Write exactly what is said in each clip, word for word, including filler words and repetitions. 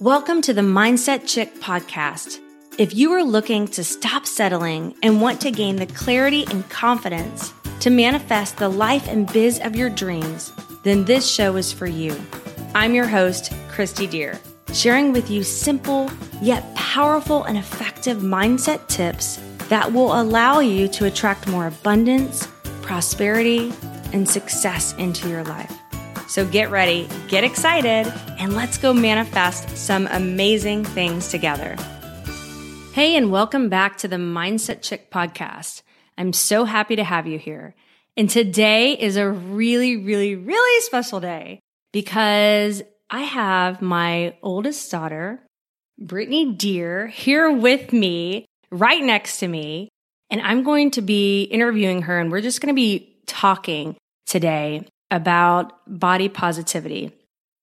Welcome to the Mindset Chick podcast. If you are looking to stop settling and want to gain the clarity and confidence to manifest the life and biz of your dreams, then this show is for you. I'm your host, Christy Deer, sharing with you simple yet powerful and effective mindset tips that will allow you to attract more abundance, prosperity, and success into your life. So get ready, get excited, and let's go manifest some amazing things together. Hey, and welcome back to the Mindset Chick podcast. I'm so happy to have you here. And today is a really, really, really special day because I have my oldest daughter, Brittney Deer, here with me, right next to me, and I'm going to be interviewing her, and we're just going to be talking today about body positivity.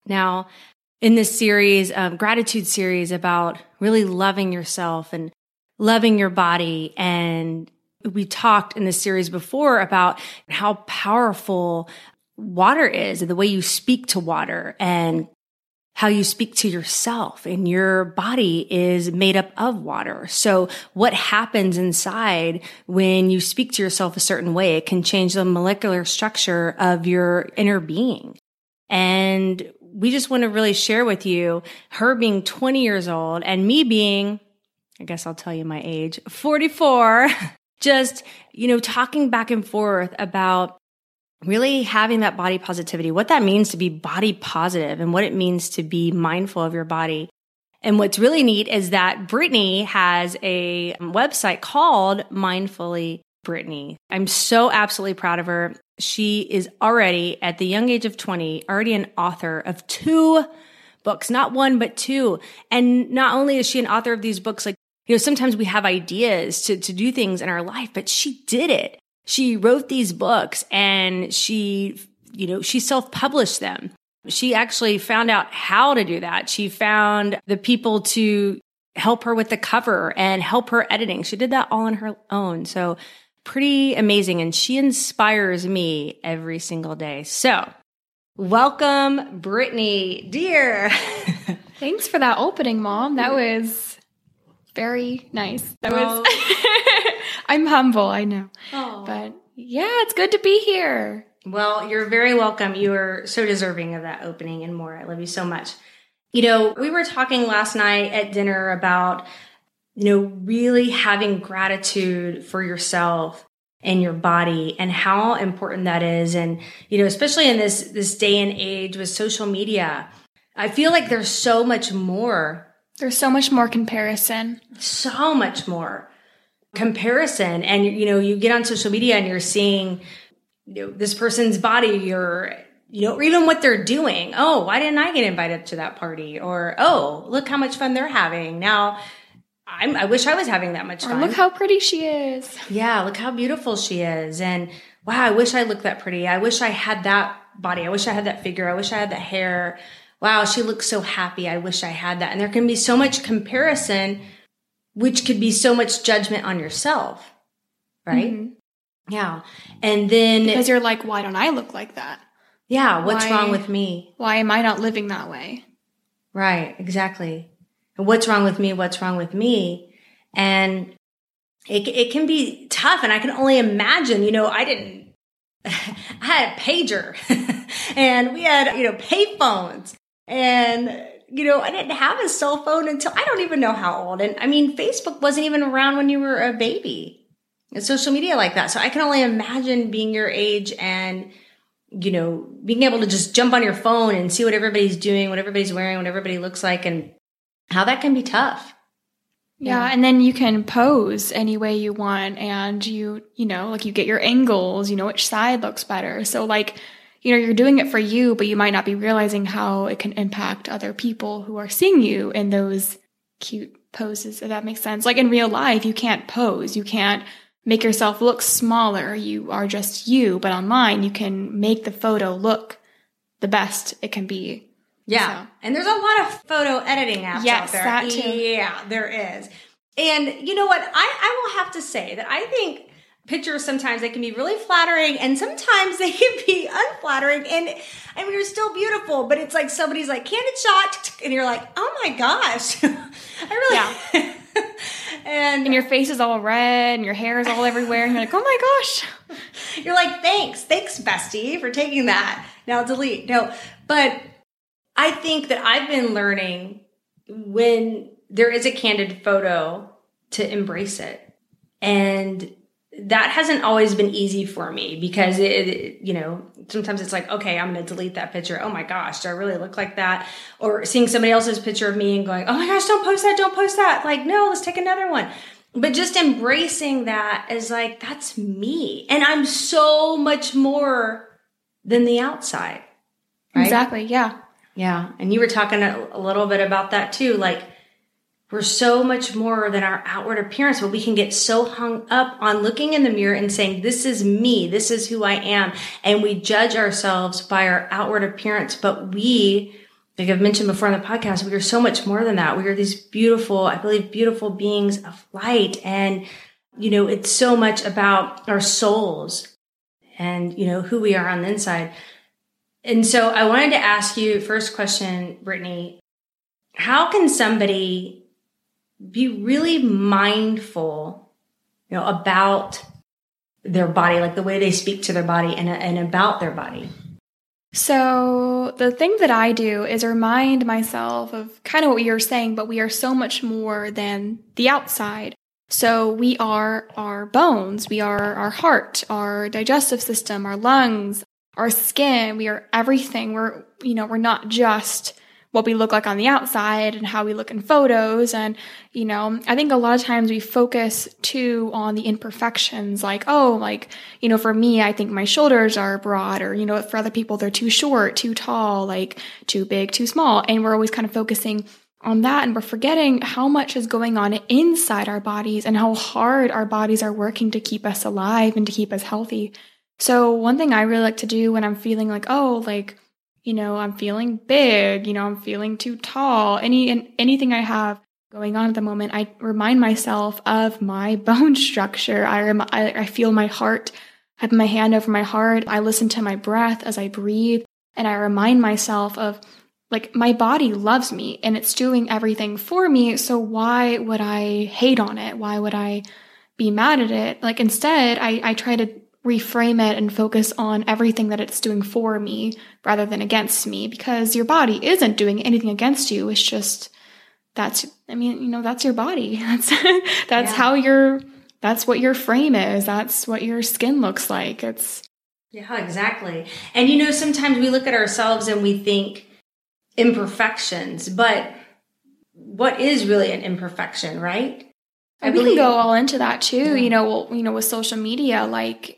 Now, in this series, um, gratitude series about really loving yourself and loving your body. And we talked in this series before about how powerful water is and the way you speak to water and how you speak to yourself, and your body is made up of water. So what happens inside when you speak to yourself a certain way, it can change the molecular structure of your inner being. And we just want to really share with you her being twenty years old and me being, I guess I'll tell you my age, forty-four, just, you know, talking back and forth about really having that body positivity, what that means to be body positive and what it means to be mindful of your body. And what's really neat is that Brittney has a website called Mindfully Brittney. I'm so absolutely proud of her. She is already, at the young age of twenty, already an author of two books, not one, but two. And not only is she an author of these books, like, you know, sometimes we have ideas to, to do things in our life, but she did it. She wrote these books and she, you know, she self-published them. She actually found out how to do that. She found the people to help her with the cover and help her editing. She did that all on her own. So pretty amazing. And she inspires me every single day. So welcome, Brittney Deer. Thanks for that opening, Mom. That was very nice. That was. I'm humble, I know. Oh. But yeah, it's good to be here. Well, you're very welcome. You are so deserving of that opening and more. I love you so much. You know, we were talking last night at dinner about, you know, really having gratitude for yourself and your body and how important that is. And, you know, especially in this this day and age with social media, I feel like there's so much more. There's so much more comparison. So much more comparison. And, you know, you get on social media and you're seeing, you know, this person's body, you're, you know, or even what they're doing. Oh, why didn't I get invited to that party? Or, oh, look how much fun they're having. Now, I'm, I wish I was having that much or fun. Look how pretty she is. Yeah, look how beautiful she is. And, wow, I wish I looked that pretty. I wish I had that body. I wish I had that figure. I wish I had that hair. Wow, she looks so happy. I wish I had that. And there can be so much comparison, which could be so much judgment on yourself, right? Mm-hmm. Yeah. And then... because you're like, why don't I look like that? Yeah, what's why, wrong with me? Why am I not living that way? Right, exactly. And what's wrong with me? What's wrong with me? And it it can be tough. And I can only imagine, you know, I didn't... I had a pager. And we had, you know, pay phones. And, you know, I didn't have a cell phone until I don't even know how old. And I mean, Facebook wasn't even around when you were a baby and social media like that. So I can only imagine being your age and, you know, being able to just jump on your phone and see what everybody's doing, what everybody's wearing, what everybody looks like, and how that can be tough. Yeah, yeah. And then you can pose any way you want. And you, you know, like you get your angles, you know, which side looks better. So like, you know, you're doing it for you, but you might not be realizing how it can impact other people who are seeing you in those cute poses, if that makes sense. Like in real life, you can't pose. You can't make yourself look smaller. You are just you. But online, you can make the photo look the best it can be. Yeah. So. And there's a lot of photo editing apps yes, out there. That too. Yeah, there is. And you know what? I, I will have to say that I think pictures, sometimes they can be really flattering and sometimes they can be unflattering, and I mean, you're still beautiful, but it's like somebody's like candid shot and you're like, oh my gosh, I really, yeah. and, and your face is all red and your hair is all everywhere and you're like, oh my gosh. You're like, thanks, thanks bestie for taking that. Now delete. No, but I think that I've been learning when there is a candid photo to embrace it. And that hasn't always been easy for me because it, it, you know, sometimes it's like, okay, I'm going to delete that picture. Oh my gosh, do I really look like that? Or seeing somebody else's picture of me and going, oh my gosh, don't post that, don't post that. Like, no, let's take another one. But just embracing that is like, that's me. And I'm so much more than the outside. Right? Exactly. Yeah. Yeah. And you were talking a little bit about that too. Like, we're so much more than our outward appearance, but we can get so hung up on looking in the mirror and saying, this is me, this is who I am. And we judge ourselves by our outward appearance. But we, like I've mentioned before on the podcast, we are so much more than that. We are these beautiful, I believe, beautiful beings of light. And, you know, it's so much about our souls and, you know, who we are on the inside. And so I wanted to ask you, first question, Brittney, how can somebody be really mindful, you know, about their body, like the way they speak to their body and, and about their body? So the thing that I do is remind myself of kind of what you're saying, but we are so much more than the outside. So we are our bones, we are our heart, our digestive system, our lungs, our skin, we are everything. We're, you know, we're not just what we look like on the outside and how we look in photos. And, you know, I think a lot of times we focus too on the imperfections, like, oh, like, you know, for me, I think my shoulders are broad, or, you know, for other people, they're too short, too tall, like too big, too small. And we're always kind of focusing on that. And we're forgetting how much is going on inside our bodies and how hard our bodies are working to keep us alive and to keep us healthy. So one thing I really like to do when I'm feeling like, oh, like, you know, I'm feeling big, you know, I'm feeling too tall, any and anything I have going on at the moment, I remind myself of my bone structure. I, rem- I I feel my heart. I have my hand over my heart. I listen to my breath as I breathe. And I remind myself of, like, my body loves me and it's doing everything for me. So why would I hate on it? Why would I be mad at it? Like, instead, I, I try to reframe it and focus on everything that it's doing for me rather than against me, because your body isn't doing anything against you. It's just, that's, I mean, you know, that's your body. That's, that's yeah. how your, that's what your frame is. That's what your skin looks like. It's. Yeah, exactly. And, you know, sometimes we look at ourselves and we think imperfections, but what is really an imperfection, right? I we believe- can go all into that too. Yeah. You know, well, you know, with social media, like,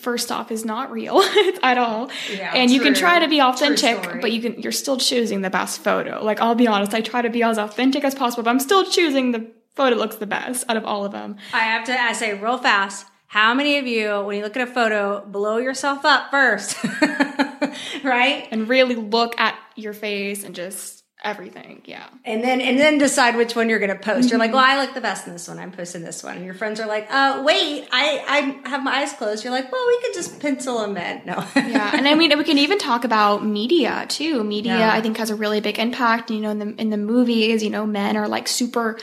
first off, is not real at all. Yeah, and true. You can try to be authentic, but you can, you're still choosing the best photo. Like, I'll be honest, I try to be as authentic as possible, but I'm still choosing the photo that looks the best out of all of them. I have to I say real fast, how many of you, when you look at a photo, blow yourself up first, right? And really look at your face and just everything. Yeah. And then, and then decide which one you're going to post. Mm-hmm. You're like, well, I look the best in this one. I'm posting this one. And your friends are like, uh, wait, I, I have my eyes closed. You're like, well, we could just pencil them in. No. Yeah. And I mean, we can even talk about media too. Media, yeah. I think, has a really big impact, you know, in the, in the movies, you know, men are like super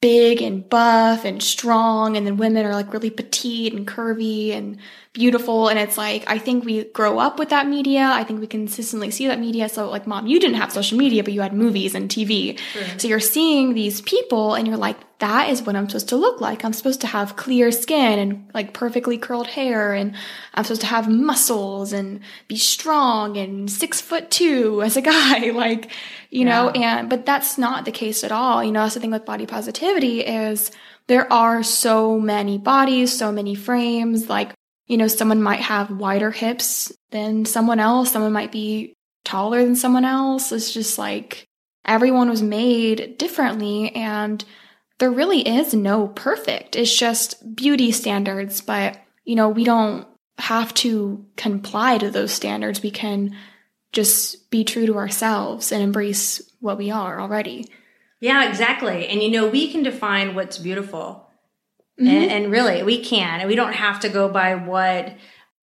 big and buff and strong. And then women are like really petite and curvy and beautiful. And it's like, I think we grow up with that media. I think we consistently see that media. So like, mom, you didn't have social media, but you had movies and T V. Right. So you're seeing these people and you're like, that is what I'm supposed to look like. I'm supposed to have clear skin and like perfectly curled hair. And I'm supposed to have muscles and be strong and six foot two as a guy, like, you yeah. know, and, but that's not the case at all. You know, that's the thing with body positivity is there are so many bodies, so many frames. Like, you know, someone might have wider hips than someone else. Someone might be taller than someone else. It's just like everyone was made differently. And there really is no perfect. It's just beauty standards. But, you know, we don't have to comply to those standards. We can just be true to ourselves and embrace what we are already. Yeah, exactly. And, you know, we can define what's beautiful. Mm-hmm. And, and really, we can. We don't have to go by what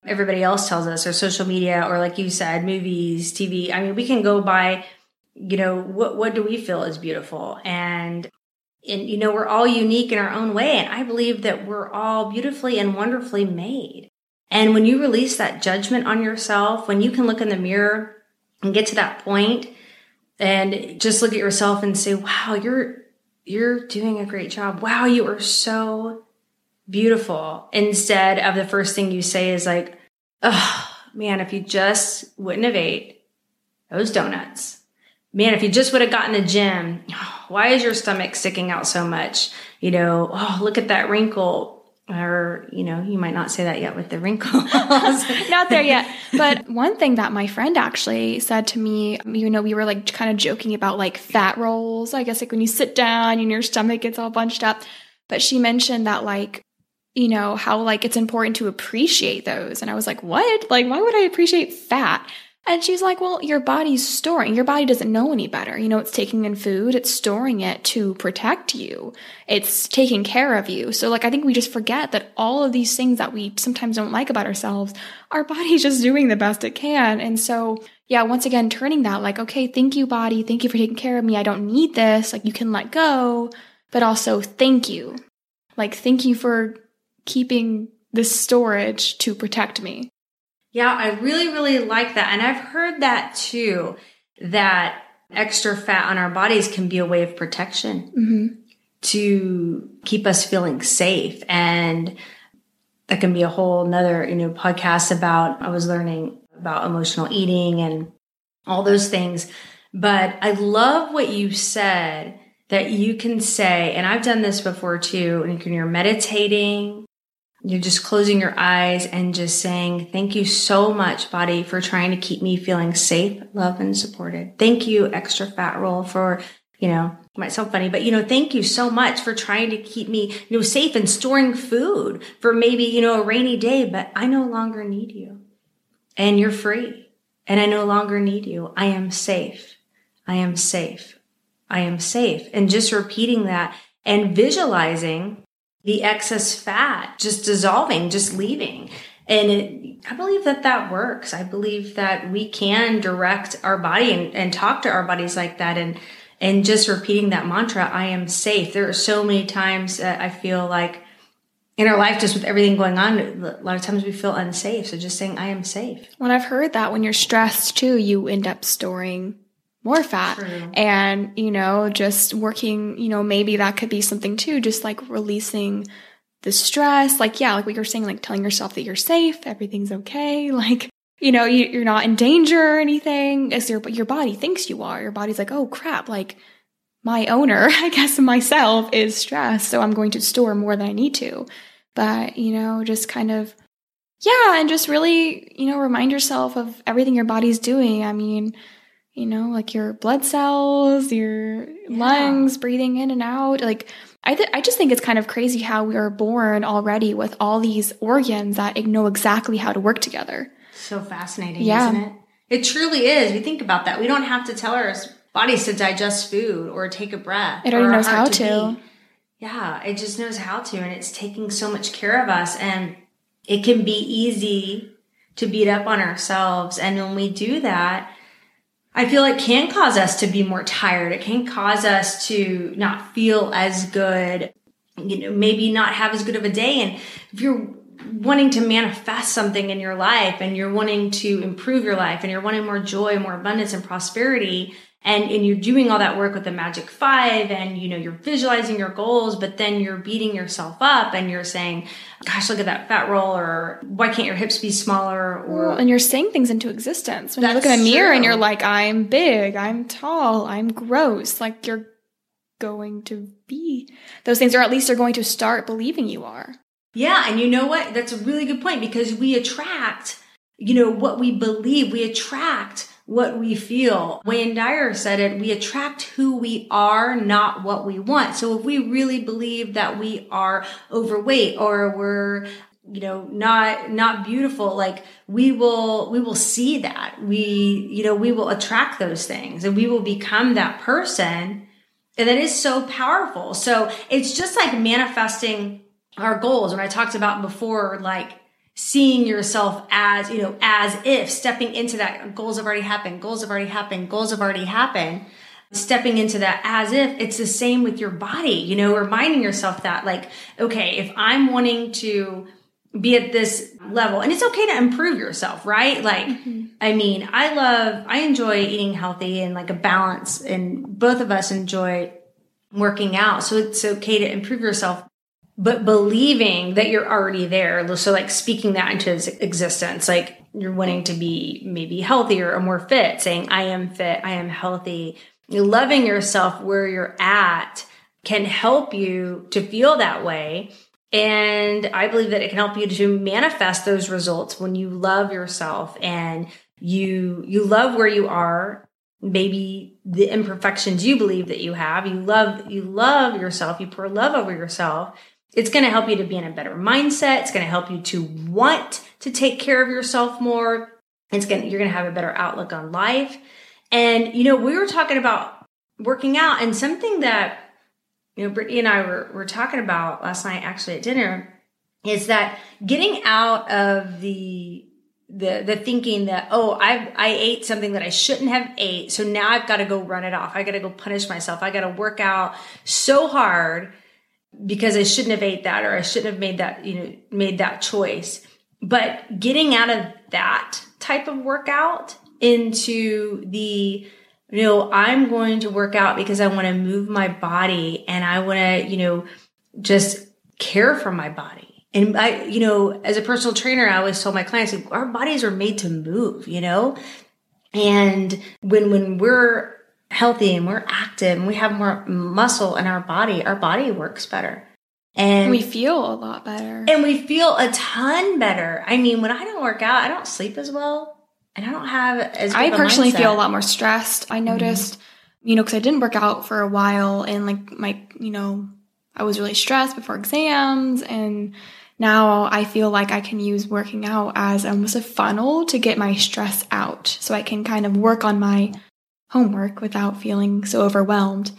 everybody else tells us, or social media, or like you said, movies, T V. I mean, we can go by, you know, what what do we feel is beautiful? And, and you know, we're all unique in our own way. And I believe that we're all beautifully and wonderfully made. And when you release that judgment on yourself, when you can look in the mirror and get to that point and just look at yourself and say, wow, you're you're doing a great job. Wow, you are so beautiful. Instead of the first thing you say is like, oh, man, if you just wouldn't have ate those donuts. Man, if you just would have gotten the gym, why is your stomach sticking out so much? You know, oh, look at that wrinkle. Or, you know, you might not say that yet with the wrinkles. Not there yet. But one thing that my friend actually said to me, you know, we were like kind of joking about like fat rolls. I guess like when you sit down and your stomach gets all bunched up. But she mentioned that like, you know, how like it's important to appreciate those. And I was like, what? Like, why would I appreciate fat? And she's like, well, your body's storing. Your body doesn't know any better. You know, it's taking in food. It's storing it to protect you. It's taking care of you. So, like, I think we just forget that all of these things that we sometimes don't like about ourselves, our body's just doing the best it can. And so, yeah, once again, turning that like, okay, thank you, body. Thank you for taking care of me. I don't need this. Like, you can let go. But also, thank you. Like, thank you for keeping this storage to protect me. Yeah, I really, really like that. And I've heard that too, that extra fat on our bodies can be a way of protection mm-hmm. to keep us feeling safe. And that can be a whole nother, you know, podcast about, I was learning about emotional eating and all those things. But I love what you said, that you can say, and I've done this before too, and when you're meditating, you're just closing your eyes and just saying, thank you so much, body, for trying to keep me feeling safe, loved, and supported. Thank you, extra fat roll, for, you know, it might sound funny, but, you know, thank you so much for trying to keep me, you know, safe and storing food for maybe, you know, a rainy day, but I no longer need you. And you're free. And I no longer need you. I am safe. I am safe. I am safe. And just repeating that and visualizing the excess fat just dissolving, just leaving. And it, I believe that that works. I believe that we can direct our body and, and talk to our bodies like that. And, and just repeating that mantra, I am safe. There are so many times that I feel like in our life, just with everything going on, a lot of times we feel unsafe. So just saying, I am safe. When I've heard that when you're stressed too, you end up storing more fat. True. And, you know, just working, you know, maybe that could be something too, just like releasing the stress. Like, yeah, like what you're saying, like telling yourself that you're safe, everything's okay. Like, you know, you, you're not in danger or anything. It's your, your body thinks you are. Your body's like, oh crap, like my owner, I guess myself, is stressed. So I'm going to store more than I need to. But, you know, just kind of, yeah. And just really, you know, remind yourself of everything your body's doing. I mean, you know, like your blood cells, your yeah. lungs, breathing in and out. Like, I th- I just think it's kind of crazy how we are born already with all these organs that know exactly how to work together. So fascinating, yeah. isn't it? It truly is. We think about that. We don't have to tell our bodies to digest food or take a breath. It already knows how to. Yeah, it just knows how to. And it's taking so much care of us. And it can be easy to beat up on ourselves. And when we do that, I feel like it can cause us to be more tired. It can cause us to not feel as good, you know, maybe not have as good of a day. And if you're wanting to manifest something in your life and you're wanting to improve your life and you're wanting more joy, more abundance and prosperity, and, and you're doing all that work with the Magic Five and, you know, you're visualizing your goals, but then you're beating yourself up and you're saying, gosh, look at that fat roll, or why can't your hips be smaller? Or well, and you're saying things into existence. When That's you look in a mirror true. And you're like, I'm big, I'm tall, I'm gross. Like you're going to be those things, or at least you're going to start believing you are. Yeah. And you know what? That's a really good point, because we attract, you know, what we believe. We attract what we feel. Wayne Dyer said it, we attract who we are, not what we want. So if we really believe that we are overweight or we're, you know, not, not beautiful, like we will, we will see that. We, you know, we will attract those things and we will become that person. And that is so powerful. So it's just like manifesting our goals. When I talked about before, like seeing yourself as, you know, as if stepping into that goals have already happened, goals have already happened, goals have already happened, stepping into that as if. It's the same with your body, you know, reminding yourself that like, okay, if I'm wanting to be at this level, and it's okay to improve yourself, right? Like, mm-hmm. I mean, I love, I enjoy eating healthy and like a balance, and both of us enjoy working out. So it's okay to improve yourself, but believing that you're already there. So like speaking that into existence, like you're wanting to be maybe healthier or more fit, saying, I am fit, I am healthy. Loving yourself where you're at can help you to feel that way. And I believe that it can help you to manifest those results when you love yourself and you, you love where you are, maybe the imperfections you believe that you have. You love, you love yourself. You pour love over yourself. It's going to help you to be in a better mindset. It's going to help you to want to take care of yourself more. It's going to, you're going to have a better outlook on life. And, you know, we were talking about working out, and something that, you know, Brittney and I were, were talking about last night, actually at dinner, is that getting out of the, the, the thinking that, oh, I I ate something that I shouldn't have ate, so now I've got to go run it off. I got to go punish myself. I got to work out so hard because I shouldn't have ate that, or I shouldn't have made that, you know, made that choice. But getting out of that type of workout into the, you know, I'm going to work out because I want to move my body and I want to, you know, just care for my body. And I, you know, as a personal trainer, I always told my clients, like, our bodies are made to move, you know, and when, when we're healthy and we're active and we have more muscle in our body, our body works better. And we feel a lot better. And we feel a ton better. I mean, when I don't work out, I don't sleep as well. And I don't have as I personally mindset. Feel a lot more stressed. I noticed, mm-hmm. you know, because I didn't work out for a while, and like my, you know, I was really stressed before exams, and now I feel like I can use working out as almost a funnel to get my stress out, so I can kind of work on my homework without feeling so overwhelmed.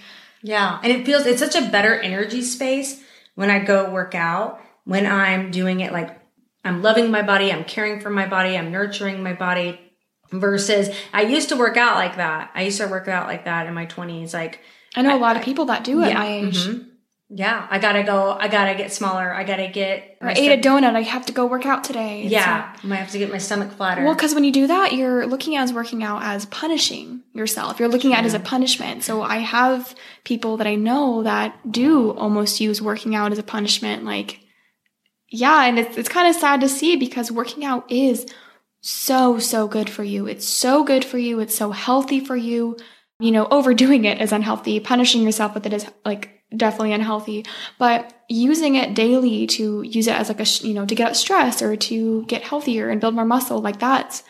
Yeah, and it feels it's such a better energy space when I go work out, when I'm doing it like I'm loving my body, I'm caring for my body, I'm nurturing my body. Versus I used to work out like that. I used to work out like that in my twenties. Like I know a lot I, of people that do it yeah, at my age. Mm-hmm. Yeah. I gotta go. I gotta get smaller. I gotta get. Or I ate st- a donut. I have to go work out today. Yeah. So, I might have to get my stomach flatter. Well, because when you do that, you're looking at working out as punishing yourself. You're looking at it as a punishment. So I have people that I know that do almost use working out as a punishment. Like, yeah. And it's, it's kind of sad to see, because working out is so, so good for you. It's so good for you. It's so healthy for you. You know, overdoing it is unhealthy. Punishing yourself with it is like definitely unhealthy, but using it daily to use it as like a, you know, to get out stress or to get healthier and build more muscle, like that's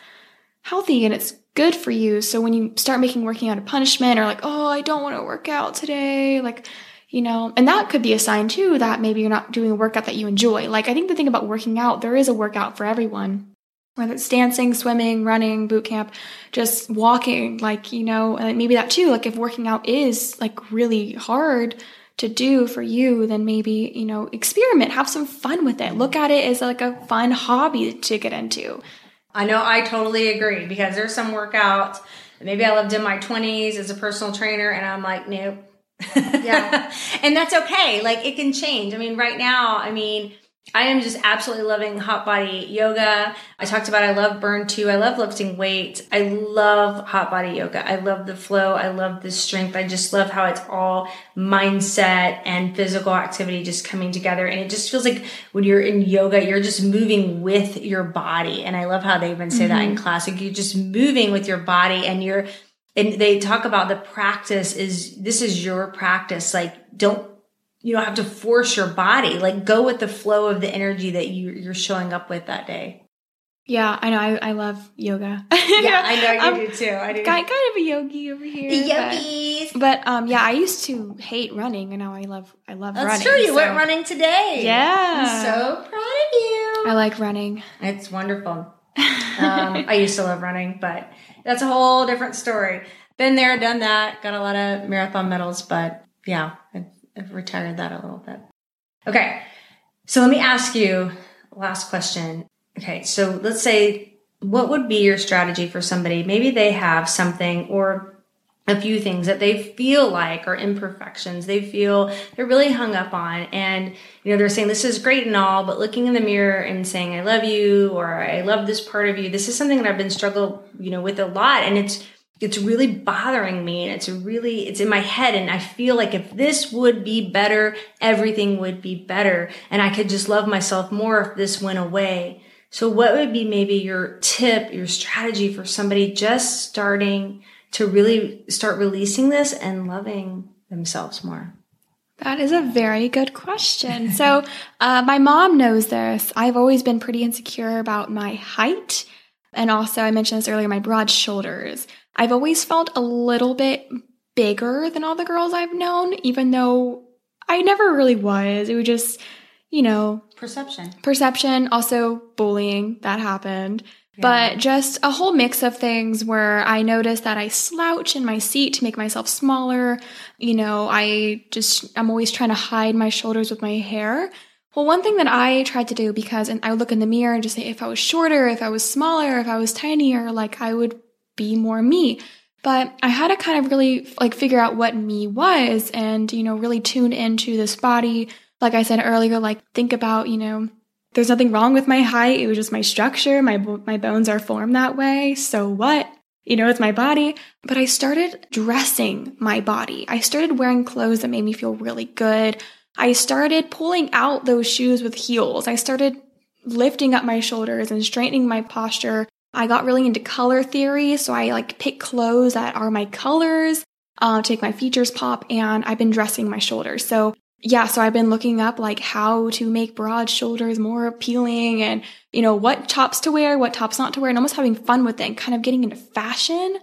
healthy and it's good for you. So when you start making working out a punishment, or like, oh, I don't want to work out today. Like, you know, and that could be a sign too that maybe you're not doing a workout that you enjoy. Like I think the thing about working out, there is a workout for everyone, whether it's dancing, swimming, running, boot camp, just walking, like, you know, and maybe that too. Like if working out is like really hard to do for you, then maybe, you know, experiment, have some fun with it. Look at it as like a fun hobby to get into. I know, I totally agree, because there's some workouts that maybe I lived in my twenties as a personal trainer and I'm like, nope. Yeah. And that's okay. Like it can change. I mean, right now, I mean, I am just absolutely loving hot body yoga. I talked about, I love burn too. I love lifting weights. I love hot body yoga. I love the flow. I love the strength. I just love how it's all mindset and physical activity just coming together. And it just feels like when you're in yoga, you're just moving with your body. And I love how they even say mm-hmm. that in class. Like you're just moving with your body, and you're, and they talk about the practice is, this is your practice. Like don't, you don't have to force your body, like go with the flow of the energy that you, you're showing up with that day. Yeah, I know. I, I love yoga. Yeah, I know you um, do too. I do. Kind, kind of a yogi over here. Yogis. But, but um, yeah, I used to hate running, and now I love I love That's running. That's true. You so. went running today. Yeah. I'm so proud of you. I like running. It's wonderful. um, I used to love running, but that's a whole different story. Been there, done that, got a lot of marathon medals, but yeah, I've, I've retired that a little bit. Okay. So let me ask you last question. Okay. So let's say, what would be your strategy for somebody? Maybe they have something or a few things that they feel like are imperfections. They feel they're really hung up on. And, you know, they're saying this is great and all, but looking in the mirror and saying, I love you, or I love this part of you. This is something that I've been struggling, you know, with a lot. And it's, it's really bothering me. And it's really, it's in my head. And I feel like if this would be better, everything would be better. And I could just love myself more if this went away. So what would be maybe your tip, your strategy for somebody just starting to really start releasing this and loving themselves more? That is a very good question. So uh, my mom knows this. I've always been pretty insecure about my height. And also, I mentioned this earlier, my broad shoulders. I've always felt a little bit bigger than all the girls I've known, even though I never really was. It was just, you know. Perception. Perception, also bullying, that happened. But just a whole mix of things where I noticed that I slouch in my seat to make myself smaller. You know, I just, I'm always trying to hide my shoulders with my hair. Well, one thing that I tried to do, because I would look in the mirror and just say, if I was shorter, if I was smaller, if I was tinier, like I would be more me. But I had to kind of really like figure out what me was and, you know, really tune into this body. Like I said earlier, like think about, you know, there's nothing wrong with my height. It was just my structure. My my bones are formed that way. So what? You know, it's my body. But I started dressing my body. I started wearing clothes that made me feel really good. I started pulling out those shoes with heels. I started lifting up my shoulders and straightening my posture. I got really into color theory. So I like pick clothes that are my colors, uh, to make my features pop. And I've been dressing my shoulders. So Yeah, so I've been looking up like how to make broad shoulders more appealing and, you know, what tops to wear, what tops not to wear, and almost having fun with it and kind of getting into fashion.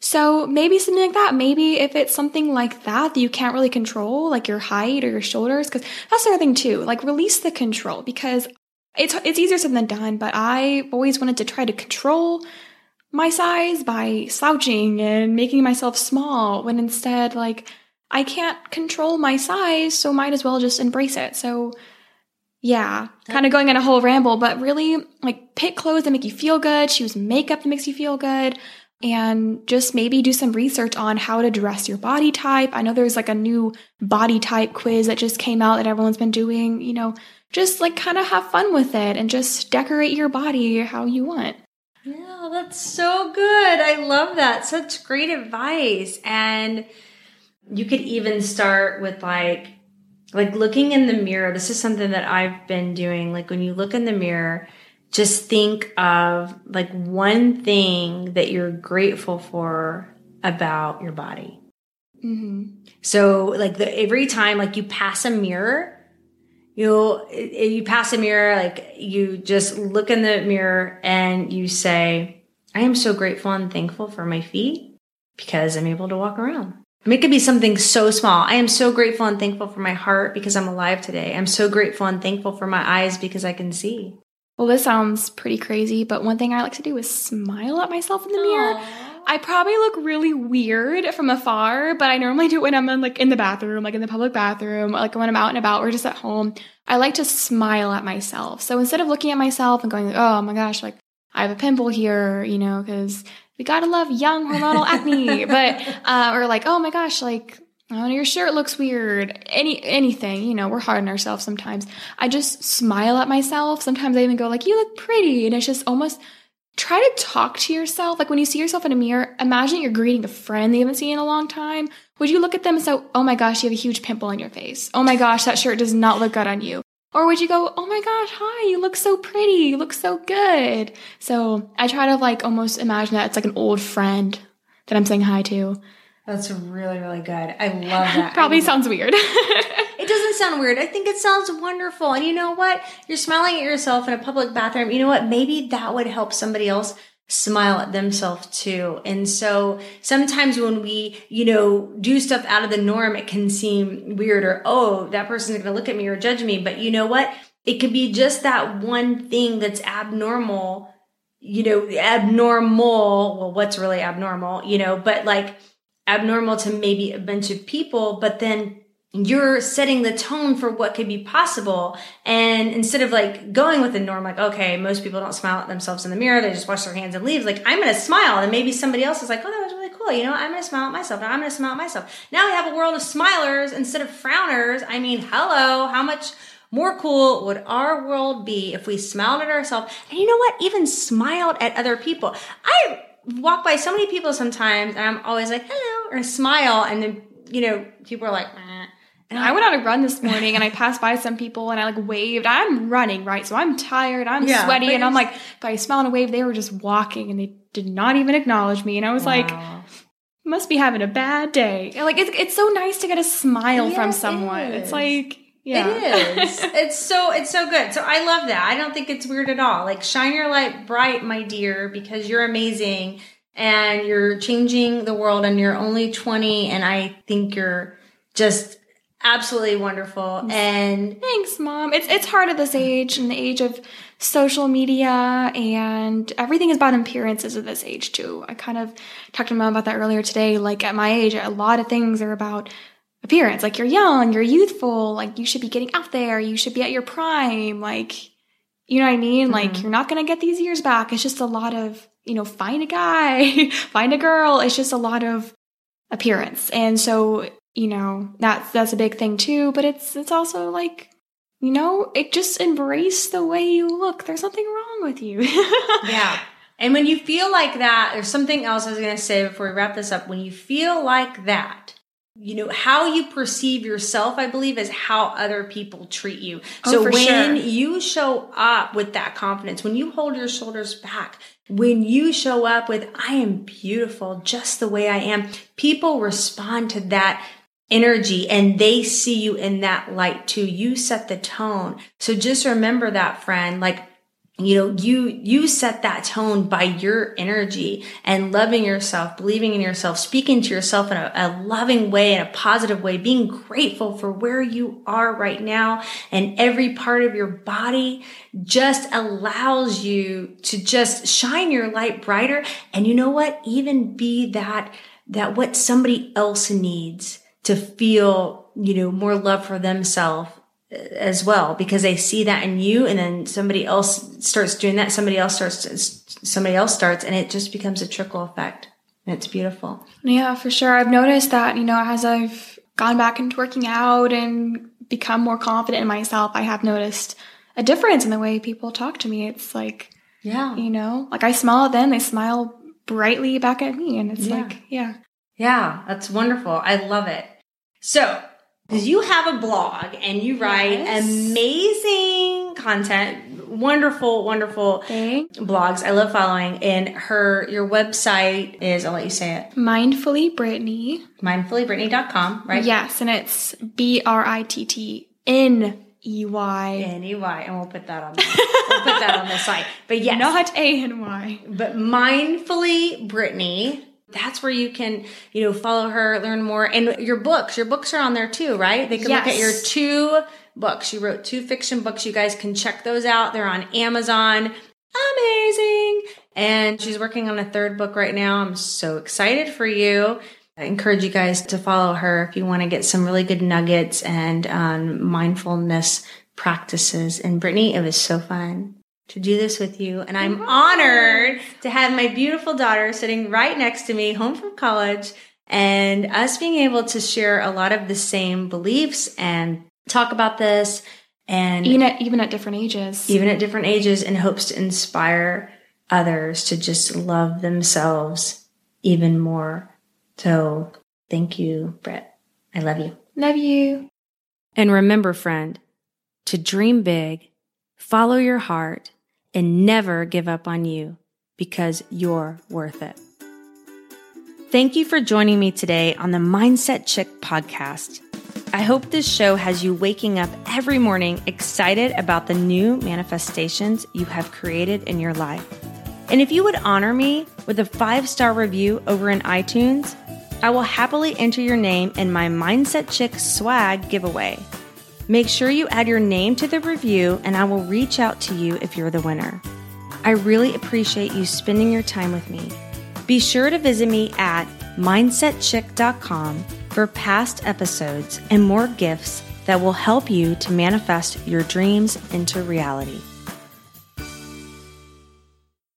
So maybe something like that. Maybe if it's something like that that you can't really control, like your height or your shoulders, because that's the other thing too, like release the control, because it's it's easier said than done, but I always wanted to try to control my size by slouching and making myself small when instead like, I can't control my size, so might as well just embrace it. So yeah, kind of going on a whole ramble, but really like pick clothes that make you feel good, choose makeup that makes you feel good, and just maybe do some research on how to dress your body type. I know there's like a new body type quiz that just came out that everyone's been doing, you know, just like kind of have fun with it and just decorate your body how you want. Yeah, that's so good. I love that. Such great advice. And you could even start with like, like looking in the mirror. This is something that I've been doing. Like when you look in the mirror, just think of like one thing that you're grateful for about your body. Mm-hmm. So like the, every time like you pass a mirror, you'll, you pass a mirror, like you just look in the mirror and you say, I am so grateful and thankful for my feet because I'm able to walk around. I mean, it could be something so small. I am so grateful and thankful for my heart because I'm alive today. I'm so grateful and thankful for my eyes because I can see. Well, this sounds pretty crazy, but one thing I like to do is smile at myself in the mirror. Aww. I probably look really weird from afar, but I normally do it when I'm in, like in the bathroom, like in the public bathroom, like when I'm out and about or just at home. I like to smile at myself. So instead of looking at myself and going, oh my gosh, like I have a pimple here, you know, because we gotta love young hormonal acne, but, uh, or like, oh my gosh, like, oh, your shirt looks weird. Any, anything, you know, we're hard on ourselves sometimes. I just smile at myself. Sometimes I even go like, you look pretty. And it's just almost try to talk to yourself. Like when you see yourself in a mirror, imagine you're greeting a friend you haven't seen in a long time. Would you look at them and say, oh my gosh, you have a huge pimple on your face. Oh my gosh, that shirt does not look good on you. Or would you go, oh my gosh, hi, you look so pretty, you look so good. So I try to like almost imagine that it's like an old friend that I'm saying hi to. That's really, really good. I love that. Probably I sounds love- weird. It doesn't sound weird. I think it sounds wonderful. And you know what? You're smiling at yourself in a public bathroom. You know what? Maybe that would help somebody else smile at themselves too. And so sometimes when we, you know, do stuff out of the norm, it can seem weird or, oh, that person's going to look at me or judge me. But you know what? It could be just that one thing that's abnormal, you know, abnormal. Well, what's really abnormal, you know, but like abnormal to maybe a bunch of people, but then you're setting the tone for what could be possible. And instead of like going with the norm, like, okay, most people don't smile at themselves in the mirror. They just wash their hands and leave. Like, I'm going to smile. And maybe somebody else is like, oh, that was really cool. You know, I'm going to smile at myself. Now I'm going to smile at myself. Now we have a world of smilers instead of frowners. I mean, hello, how much more cool would our world be if we smiled at ourselves? And you know what? Even smiled at other people. I walk by so many people sometimes and I'm always like, hello, or smile. And then, you know, people are like, eh. And I went on a run this morning and I passed by some people and I like waved. I'm running, right? So I'm tired. I'm yeah, sweaty. And I'm like, if I smile and a wave, they were just walking and they did not even acknowledge me. And I was wow. like, must be having a bad day. And like, it's, it's so nice to get a smile yes, from someone. It it's like, yeah. It is. It's so, it's so good. So I love that. I don't think it's weird at all. Like, shine your light bright, my dear, because you're amazing and you're changing the world and you're only twenty. And I think you're just absolutely wonderful. And thanks, Mom. It's it's hard at this age, in the age of social media, and everything is about appearances at this age too. I kind of talked to Mom about that earlier today. Like, at my age, a lot of things are about appearance. Like, you're young, you're youthful, like you should be getting out there, you should be at your prime, like, you know what I mean? Mm-hmm. Like, you're not gonna get these years back. It's just a lot of, you know, find a guy, find a girl. It's just a lot of appearance. And so, you know, that's that's a big thing too, but it's it's also like, you know, it just embrace the way you look. There's nothing wrong with you. Yeah. And when you feel like that, there's something else I was going to say before we wrap this up. When you feel like that, you know, how you perceive yourself, I believe, is how other people treat you. Oh, so for when sure. you show up with that confidence, when you hold your shoulders back, when you show up with, I am beautiful just the way I am, people respond to that energy and they see you in that light too. You set the tone. So just remember that, friend, like, you know, you, you set that tone by your energy and loving yourself, believing in yourself, speaking to yourself in a, a loving way, in a positive way, being grateful for where you are right now. And every part of your body just allows you to just shine your light brighter. And you know what? Even be that, that what somebody else needs to feel, you know, more love for themselves as well, because they see that in you, and then somebody else starts doing that. Somebody else starts, somebody else starts, and it just becomes a trickle effect. And it's beautiful. Yeah, for sure. I've noticed that, you know, as I've gone back into working out and become more confident in myself, I have noticed a difference in the way people talk to me. It's like, yeah, you know, like I smile at them, they smile brightly back at me. And it's yeah. like, yeah. Yeah, that's wonderful. I love it. So, because you have a blog and you write yes. amazing content, wonderful, wonderful okay. blogs. I love following. And her, your website is, I'll let you say it. Mindfully Brittney. mindfully brittney dot com, right? Yes. And it's B R I T T N E Y. N E Y. And we'll put that on the, we'll put that on the site. But yes. Not A N Y. But Mindfully Brittney. That's where you can, you know, follow her, learn more. And your books, your books are on there too, right? They can yes. look at your two books. You wrote two fiction books. You guys can check those out. They're on Amazon. Amazing. And she's working on a third book right now. I'm so excited for you. I encourage you guys to follow her if you want to get some really good nuggets and um, mindfulness practices. And Brittney, it was so fun to do this with you. And I'm honored to have my beautiful daughter sitting right next to me, home from college, and us being able to share a lot of the same beliefs and talk about this. And even at, even at different ages. Even at different ages, in hopes to inspire others to just love themselves even more. So thank you, Britt. I love you. Love you. And remember, friend, to dream big, follow your heart, and never give up on you, because you're worth it. Thank you for joining me today on the Mindset Chick podcast. I hope this show has you waking up every morning excited about the new manifestations you have created in your life. And if you would honor me with a five-star review over in iTunes, I will happily enter your name in my Mindset Chick swag giveaway. Make sure you add your name to the review, and I will reach out to you if you're the winner. I really appreciate you spending your time with me. Be sure to visit me at mindset chick dot com for past episodes and more gifts that will help you to manifest your dreams into reality.